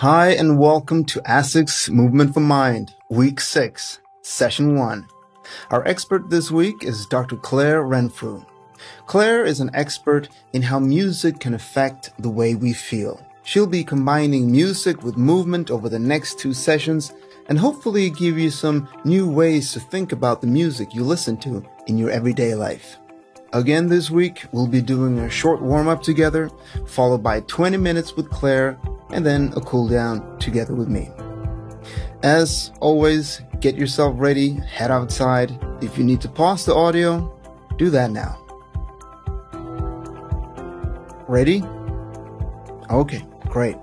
Hi and welcome to ASIC's Movement for Mind, Week 6, Session 1. Our expert this week is Dr. Claire Renfrew. Claire is an expert in how music can affect the way we feel. She'll be combining music with movement over the next two sessions and hopefully give you some new ways to think about the music you listen to in your everyday life. Again this week, we'll be doing a short warm-up together, followed by 20 minutes with Claire, and then a cool-down together with me. As always, get yourself ready, head outside. If you need to pause the audio, do that now. Ready? Okay, great.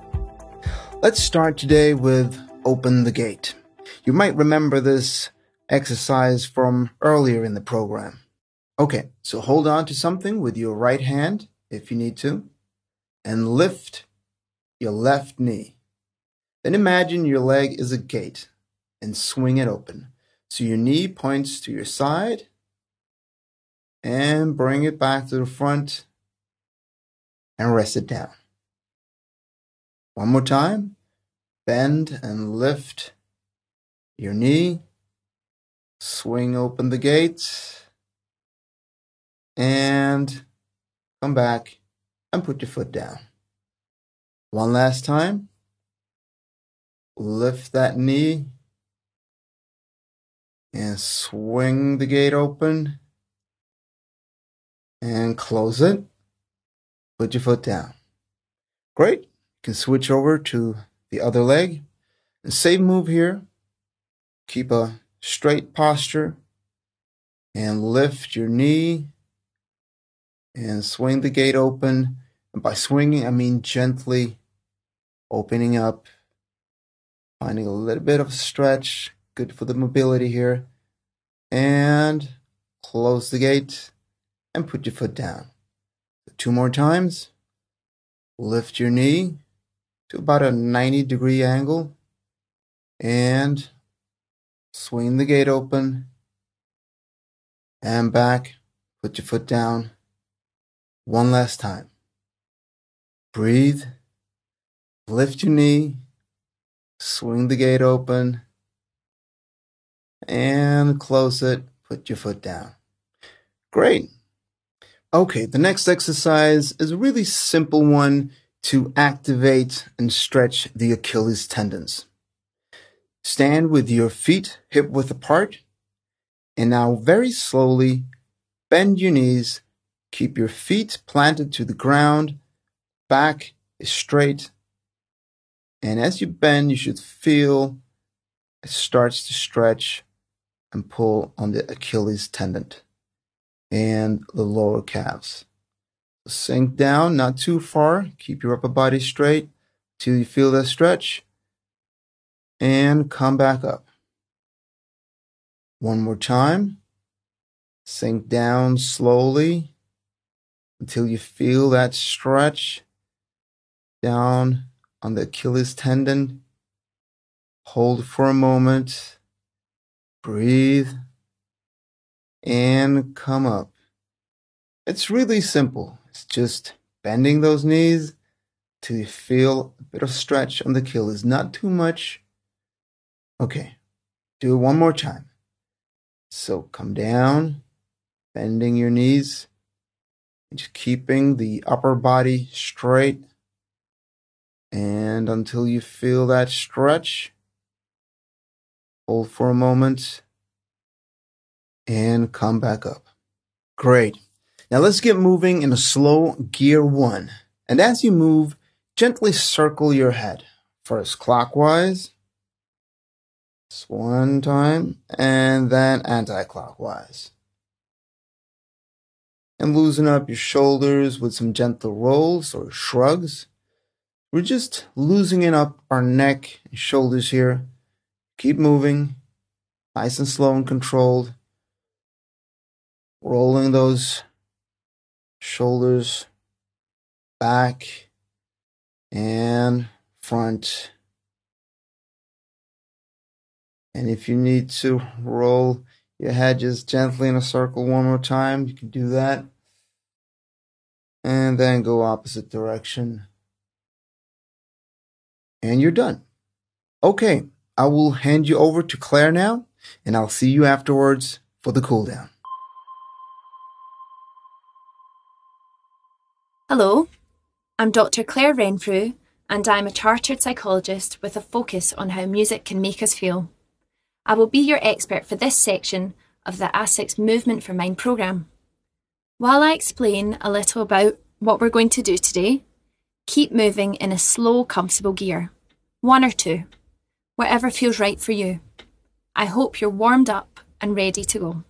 Let's start today with Open the Gate. You might remember this exercise from earlier in the program. Okay, so hold on to something with your right hand, if you need to, and lift your left knee. Then imagine your leg is a gate and swing it open. So your knee points to your side and bring it back to the front and rest it down. One more time. Bend and lift your knee. Swing open the gate. And come back and put your foot down. One last time. Lift that knee and swing the gate open and close it. Put your foot down. Great. You can switch over to the other leg and same move here. Keep a straight posture and lift your knee and swing the gate open. And by swinging, I mean gently opening up, finding a little bit of stretch, good for the mobility here. And close the gate and put your foot down. Two more times. Lift your knee to about a 90-degree angle and swing the gate open and back. Put your foot down. One last time. Breathe. Lift your knee. Swing the gate open. And close it. Put your foot down. Great. Okay, the next exercise is a really simple one to activate and stretch the Achilles tendons. Stand with your feet hip-width apart. And now very slowly bend your knees. Keep your feet planted to the ground, back is straight, and as you bend, you should feel it starts to stretch and pull on the Achilles tendon and the lower calves. Sink down, not too far, keep your upper body straight till you feel that stretch, and come back up. One more time, sink down slowly until you feel that stretch down on the Achilles tendon. Hold for a moment, breathe, and come up. It's really simple. It's just bending those knees till you feel a bit of stretch on the Achilles, not too much. Okay, do it one more time. So come down, bending your knees. Just keeping the upper body straight and until you feel that stretch, hold for a moment and come back up. Great. Now let's get moving in a slow gear one. And as you move, gently circle your head. First clockwise, just one time, and then anti-clockwise. And loosen up your shoulders with some gentle rolls or shrugs. We're just loosening up our neck and shoulders here. Keep moving, nice and slow and controlled. Rolling those shoulders back and front. And if you need to roll your head just gently in a circle one more time, you can do that. And then go opposite direction. and you're done. Okay, I will hand you over to Claire now, and I'll see you afterwards for the cool down. Hello, I'm Dr. Claire Renfrew, and I'm a chartered psychologist with a focus on how music can make us feel. I will be your expert for this section of the ASIC's Movement for Mind programme. While I explain a little about what we're going to do today, keep moving in a slow, comfortable gear, one or two, whatever feels right for you. I hope you're warmed up and ready to go.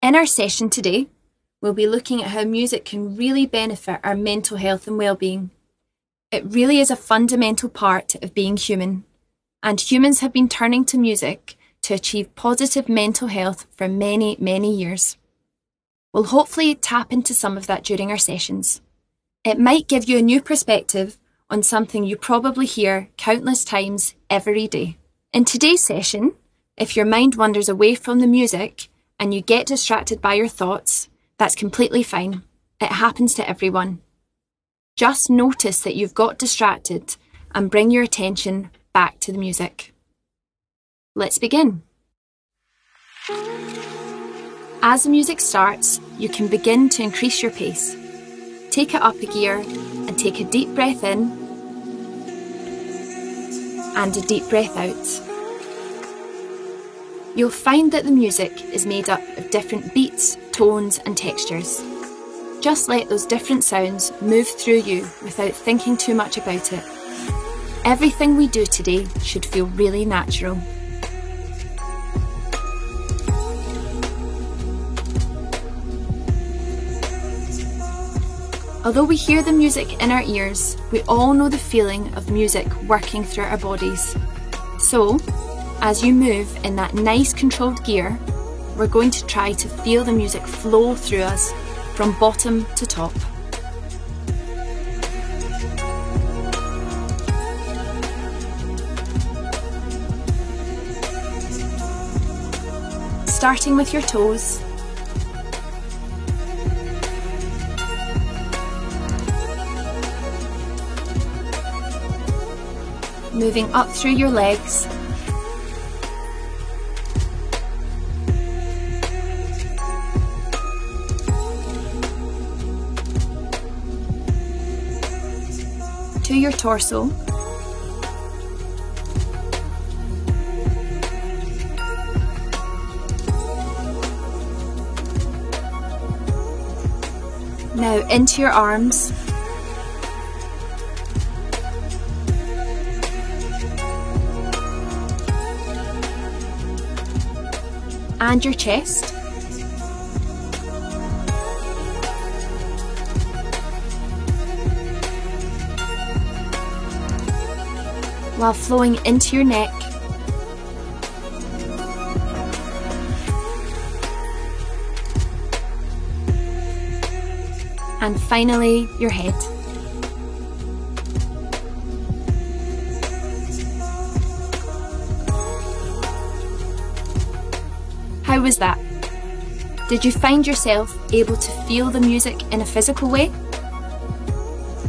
In our session today, we'll be looking at how music can really benefit our mental health and well-being. It really is a fundamental part of being human, and humans have been turning to music to achieve positive mental health for many, many years. We'll hopefully tap into some of that during our sessions. It might give you a new perspective on something you probably hear countless times every day. In today's session, if your mind wanders away from the music and you get distracted by your thoughts, that's completely fine. It happens to everyone. Just notice that you've got distracted and bring your attention back to the music. Let's begin. As the music starts, you can begin to increase your pace. Take it up a gear and take a deep breath in and a deep breath out. You'll find that the music is made up of different beats, tones and textures. Just let those different sounds move through you without thinking too much about it. Everything we do today should feel really natural. Although we hear the music in our ears, we all know the feeling of music working through our bodies. So, as you move in that nice controlled gear, we're going to try to feel the music flow through us from bottom to top. Starting with your toes, moving up through your legs, to your torso, now into your arms, and your chest, while flowing into your neck, and finally your head. How was that? Did you find yourself able to feel the music in a physical way?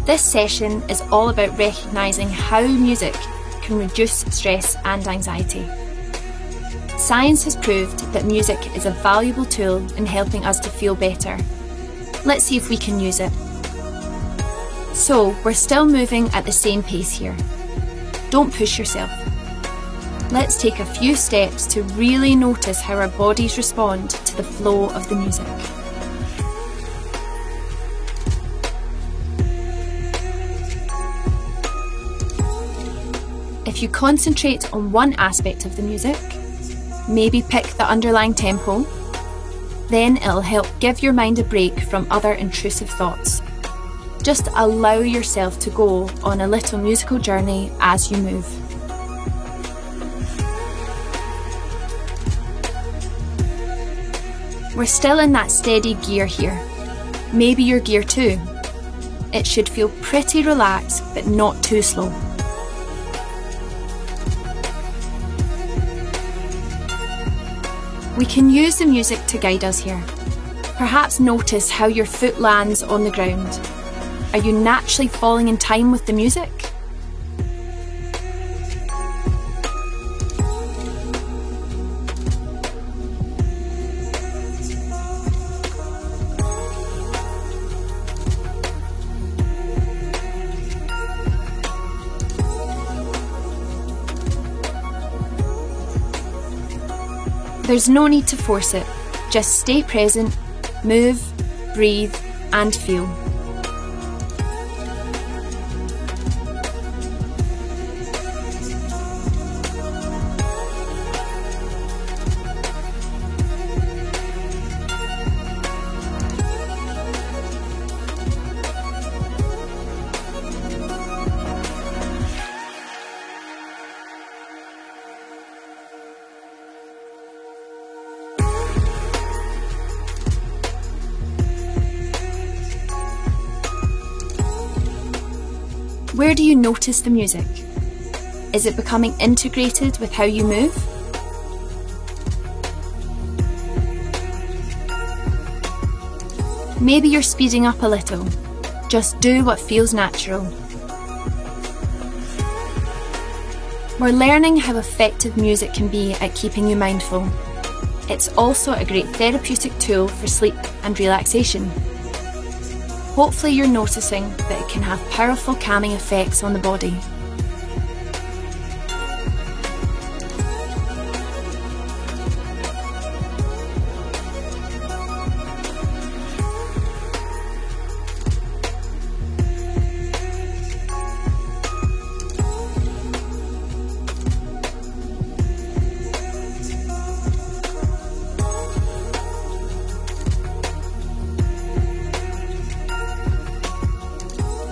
This session is all about recognising how music can reduce stress and anxiety. Science has proved that music is a valuable tool in helping us to feel better. Let's see if we can use it. So, we're still moving at the same pace here. Don't push yourself. Let's take a few steps to really notice how our bodies respond to the flow of the music. If you concentrate on one aspect of the music, maybe pick the underlying tempo, then it'll help give your mind a break from other intrusive thoughts. Just allow yourself to go on a little musical journey as you move. We're still in that steady gear here. Maybe your gear too. It should feel pretty relaxed, but not too slow. We can use the music to guide us here. Perhaps notice how your foot lands on the ground. Are you naturally falling in time with the music? There's no need to force it. Just stay present, move, breathe, and feel. Where do you notice the music? Is it becoming integrated with how you move? Maybe you're speeding up a little. Just do what feels natural. We're learning how effective music can be at keeping you mindful. It's also a great therapeutic tool for sleep and relaxation. Hopefully you're noticing that it can have powerful calming effects on the body.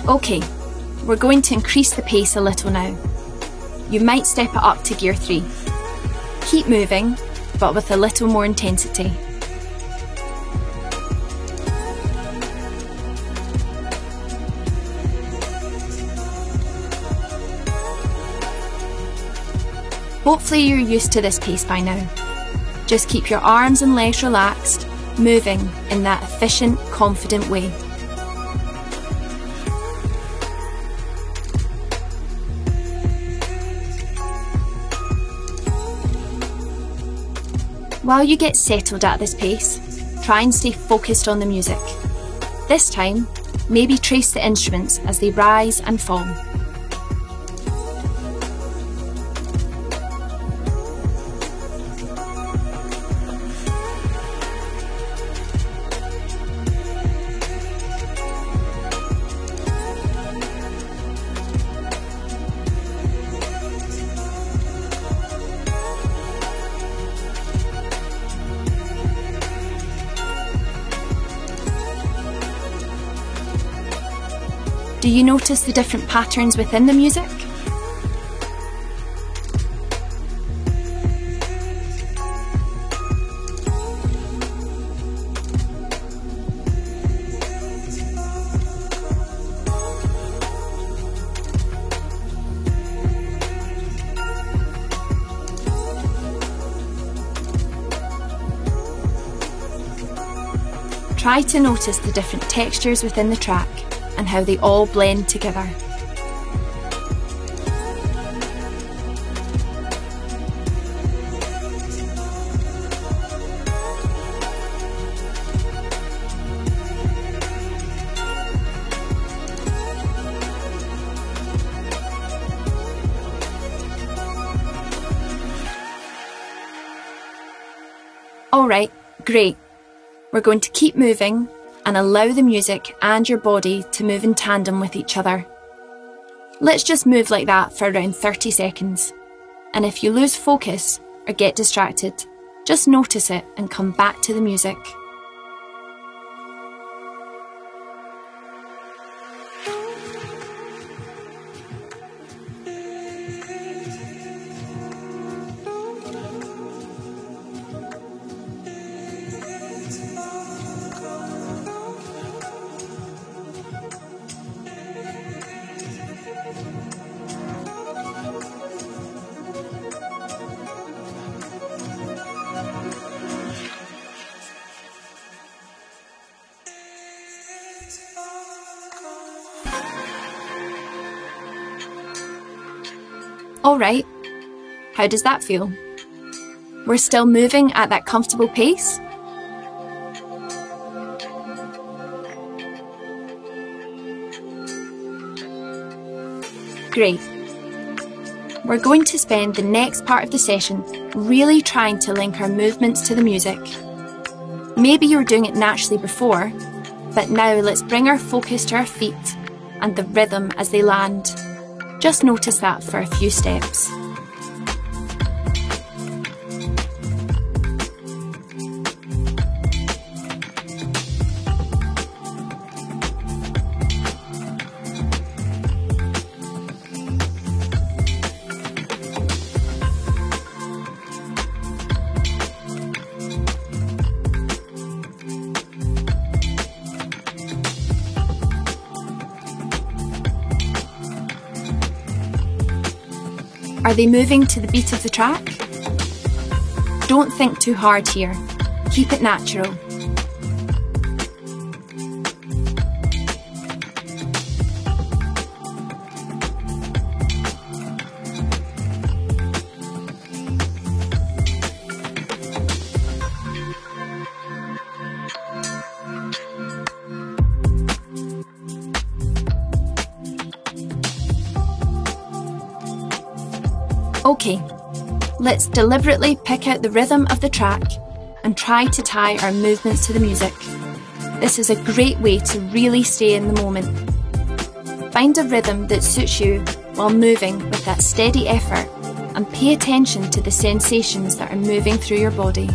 Okay, we're going to increase the pace a little now. You might step it up to gear 3. Keep moving, but with a little more intensity. Hopefully you're used to this pace by now. Just keep your arms and legs relaxed, moving in that efficient, confident way. While you get settled at this pace, try and stay focused on the music. This time, maybe trace the instruments as they rise and fall. Do you notice the different patterns within the music? Try to notice the different textures within the track and how they all blend together. All right, great. We're going to keep moving and allow the music and your body to move in tandem with each other. Let's just move like that for around 30 seconds. And if you lose focus or get distracted, just notice it and come back to the music. All right, how does that feel? We're still moving at that comfortable pace? Great. We're going to spend the next part of the session really trying to link our movements to the music. Maybe you were doing it naturally before, but now let's bring our focus to our feet and the rhythm as they land. Just notice that for a few steps. Are they moving to the beat of the track? Don't think too hard here. Keep it natural. Okay, let's deliberately pick out the rhythm of the track and try to tie our movements to the music. This is a great way to really stay in the moment. Find a rhythm that suits you while moving with that steady effort and pay attention to the sensations that are moving through your body.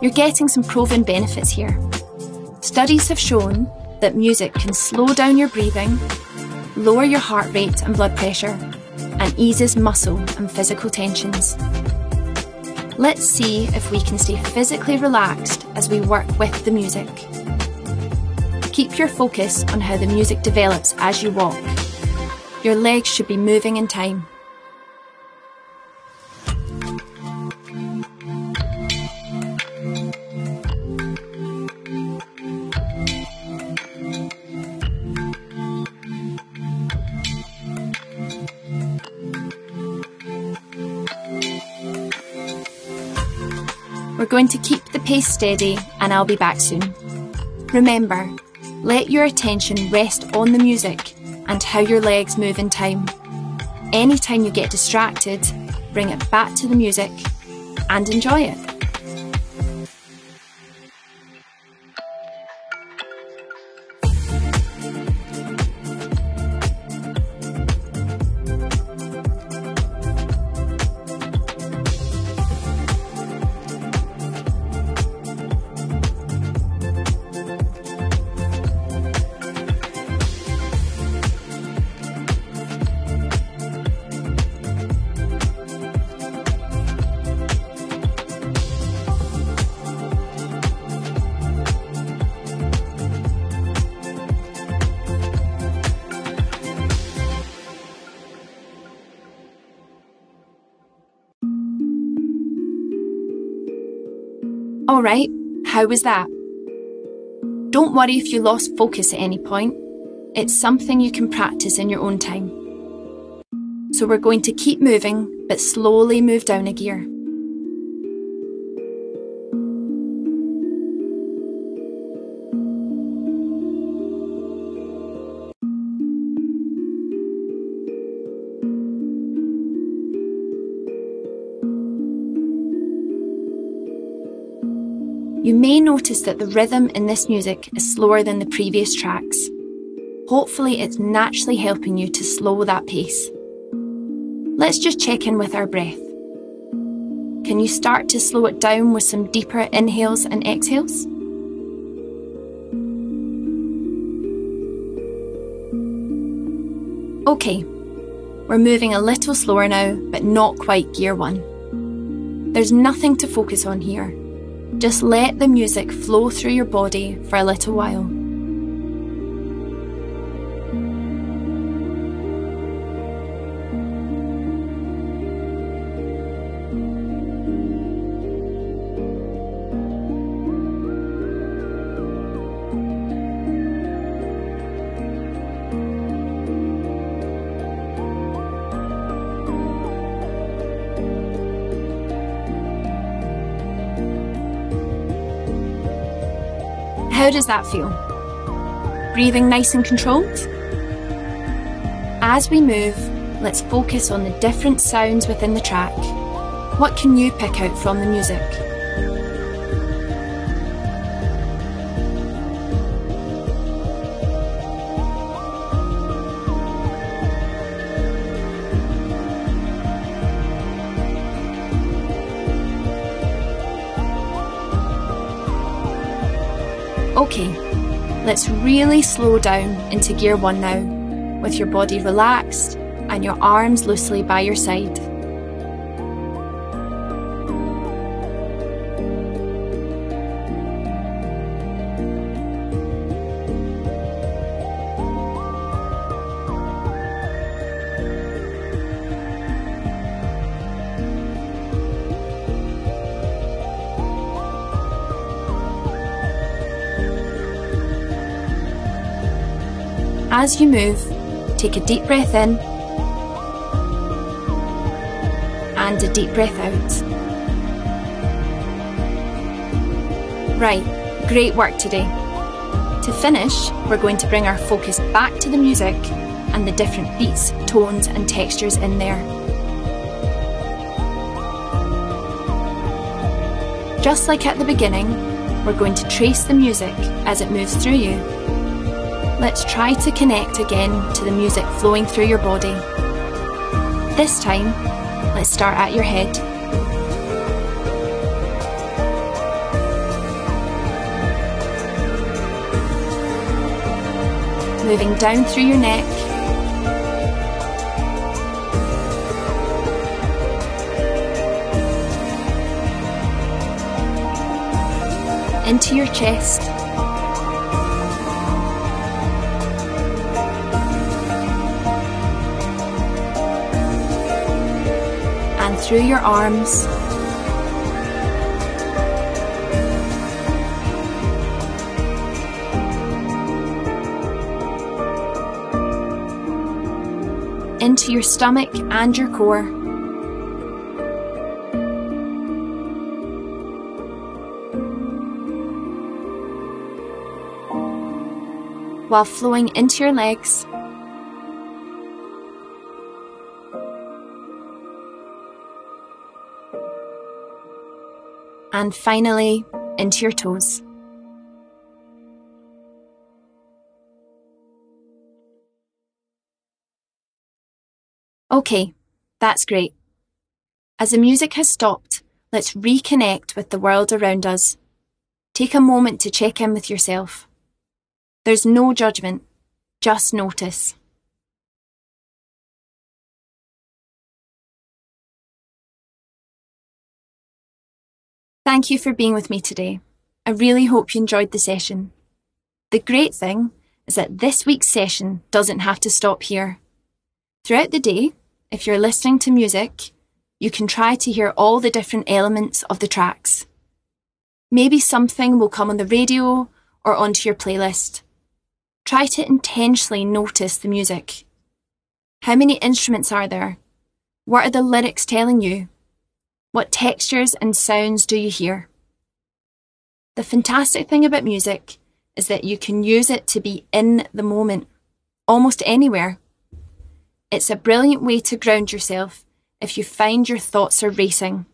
You're getting some proven benefits here. Studies have shown that music can slow down your breathing, lower your heart rate and blood pressure, and eases muscle and physical tensions. Let's see if we can stay physically relaxed as we work with the music. Keep your focus on how the music develops as you walk. Your legs should be moving in time. We're going to keep the pace steady and I'll be back soon. Remember, let your attention rest on the music and how your legs move in time. Anytime you get distracted, bring it back to the music and enjoy it. Alright, how was that? Don't worry if you lost focus at any point. It's something you can practice in your own time. So we're going to keep moving, but slowly move down a gear. You may notice that the rhythm in this music is slower than the previous tracks. Hopefully it's naturally helping you to slow that pace. Let's just check in with our breath. Can you start to slow it down with some deeper inhales and exhales? Okay, we're moving a little slower now, but not quite gear one. There's nothing to focus on here. Just let the music flow through your body for a little while. How does that feel? Breathing nice and controlled? As we move, let's focus on the different sounds within the track. What can you pick out from the music? Okay, let's really slow down into gear one now, with your body relaxed and your arms loosely by your side. As you move, take a deep breath in and a deep breath out. Right, great work today. To finish, we're going to bring our focus back to the music and the different beats, tones and textures in there. Just like at the beginning, we're going to trace the music as it moves through you. Let's try to connect again to the music flowing through your body. This time, let's start at your head. Moving down through your neck. Into your chest. Through your arms, into your stomach and your core, while flowing into your legs. And finally, into your toes. Okay, that's great. As the music has stopped, let's reconnect with the world around us. Take a moment to check in with yourself. There's no judgment, just notice. Thank you for being with me today. I really hope you enjoyed the session. The great thing is that this week's session doesn't have to stop here. Throughout the day, if you're listening to music, you can try to hear all the different elements of the tracks. Maybe something will come on the radio or onto your playlist. Try to intentionally notice the music. How many instruments are there? What are the lyrics telling you? What textures and sounds do you hear? The fantastic thing about music is that you can use it to be in the moment, almost anywhere. It's a brilliant way to ground yourself if you find your thoughts are racing.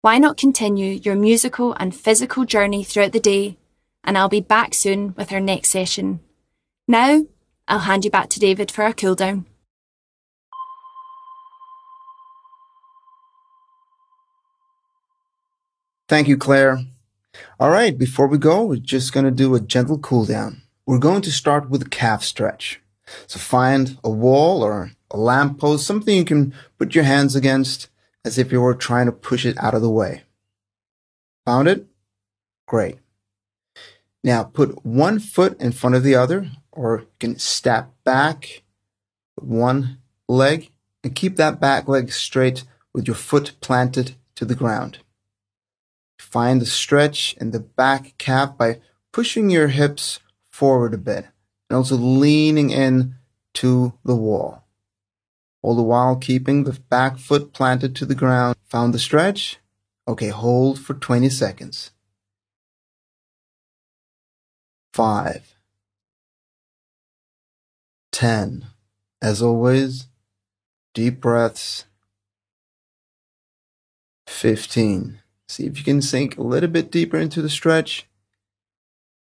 Why not continue your musical and physical journey throughout the day, and I'll be back soon with our next session. Now, I'll hand you back to David for our cool down. Thank you, Claire. All right, before we go, we're just going to do a gentle cool down. We're going to start with a calf stretch. So find a wall or a lamppost, something you can put your hands against as if you were trying to push it out of the way. Found it? Great. Now put one foot in front of the other, or you can step back with one leg and keep that back leg straight with your foot planted to the ground. Find the stretch in the back calf by pushing your hips forward a bit and also leaning in to the wall. All the while keeping the back foot planted to the ground. Found the stretch? Okay, hold for 20 seconds. 5, 10. As always, deep breaths. 15. See if you can sink a little bit deeper into the stretch.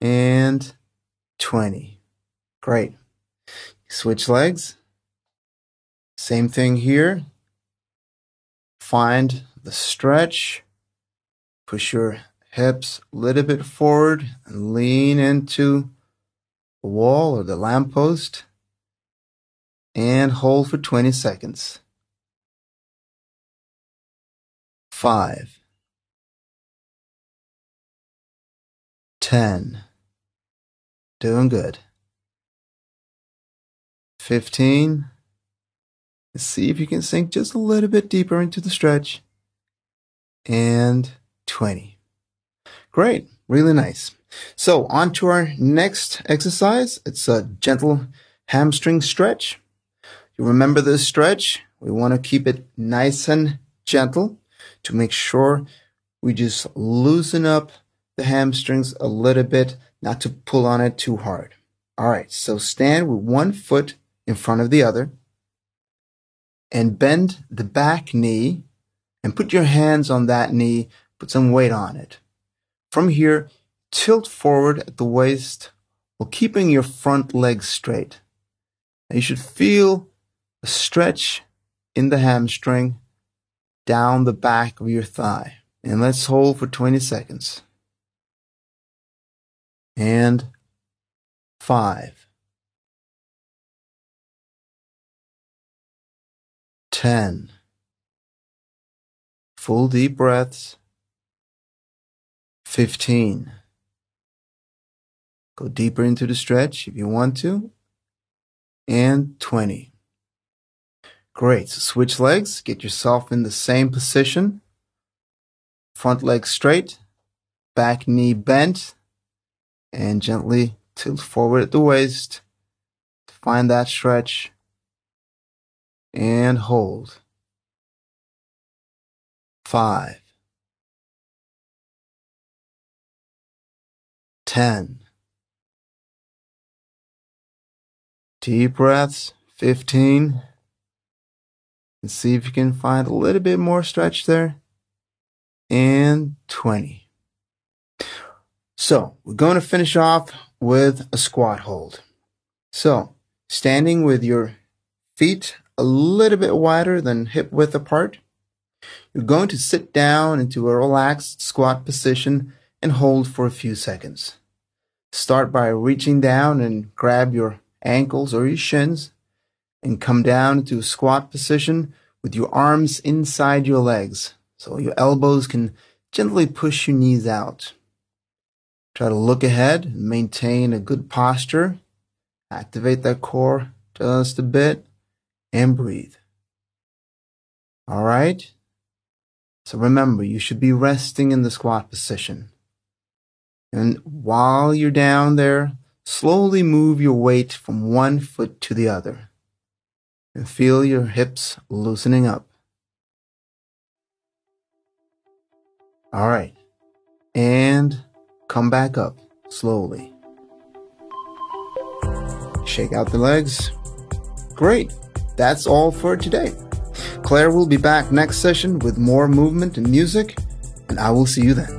And 20. Great. Switch legs. Same thing here. Find the stretch. Push your hips a little bit forward and lean into the wall or the lamppost. And hold for 20 seconds. 5, 10. Doing good. 15. See if you can sink just a little bit deeper into the stretch. And 20. Great. Really nice. So on to our next exercise. It's a gentle hamstring stretch. You remember this stretch. We want to keep it nice and gentle to make sure we just loosen up the hamstrings a little bit, not to pull on it too hard. All right, so stand with one foot in front of the other and bend the back knee and put your hands on that knee, put some weight on it. From here, tilt forward at the waist while keeping your front leg straight. Now you should feel a stretch in the hamstring down the back of your thigh. And let's hold for 20 seconds. And 5, 10. Full deep breaths. 15. Go deeper into the stretch if you want to. And 20. Great. So switch legs. Get yourself in the same position. Front leg straight. Back knee bent. And gently tilt forward at the waist to find that stretch. And hold. 5, 10. Deep breaths. 15. And see if you can find a little bit more stretch there. And 20. So we're going to finish off with a squat hold. So standing with your feet a little bit wider than hip width apart, you're going to sit down into a relaxed squat position and hold for a few seconds. Start by reaching down and grab your ankles or your shins and come down into a squat position with your arms inside your legs so your elbows can gently push your knees out. Try to look ahead and maintain a good posture. Activate that core just a bit and breathe. All right. So remember, you should be resting in the squat position. And while you're down there, slowly move your weight from one foot to the other. And feel your hips loosening up. All right. And come back up slowly. Shake out the legs. Great. That's all for today. Claire will be back next session with more movement and music, and I will see you then.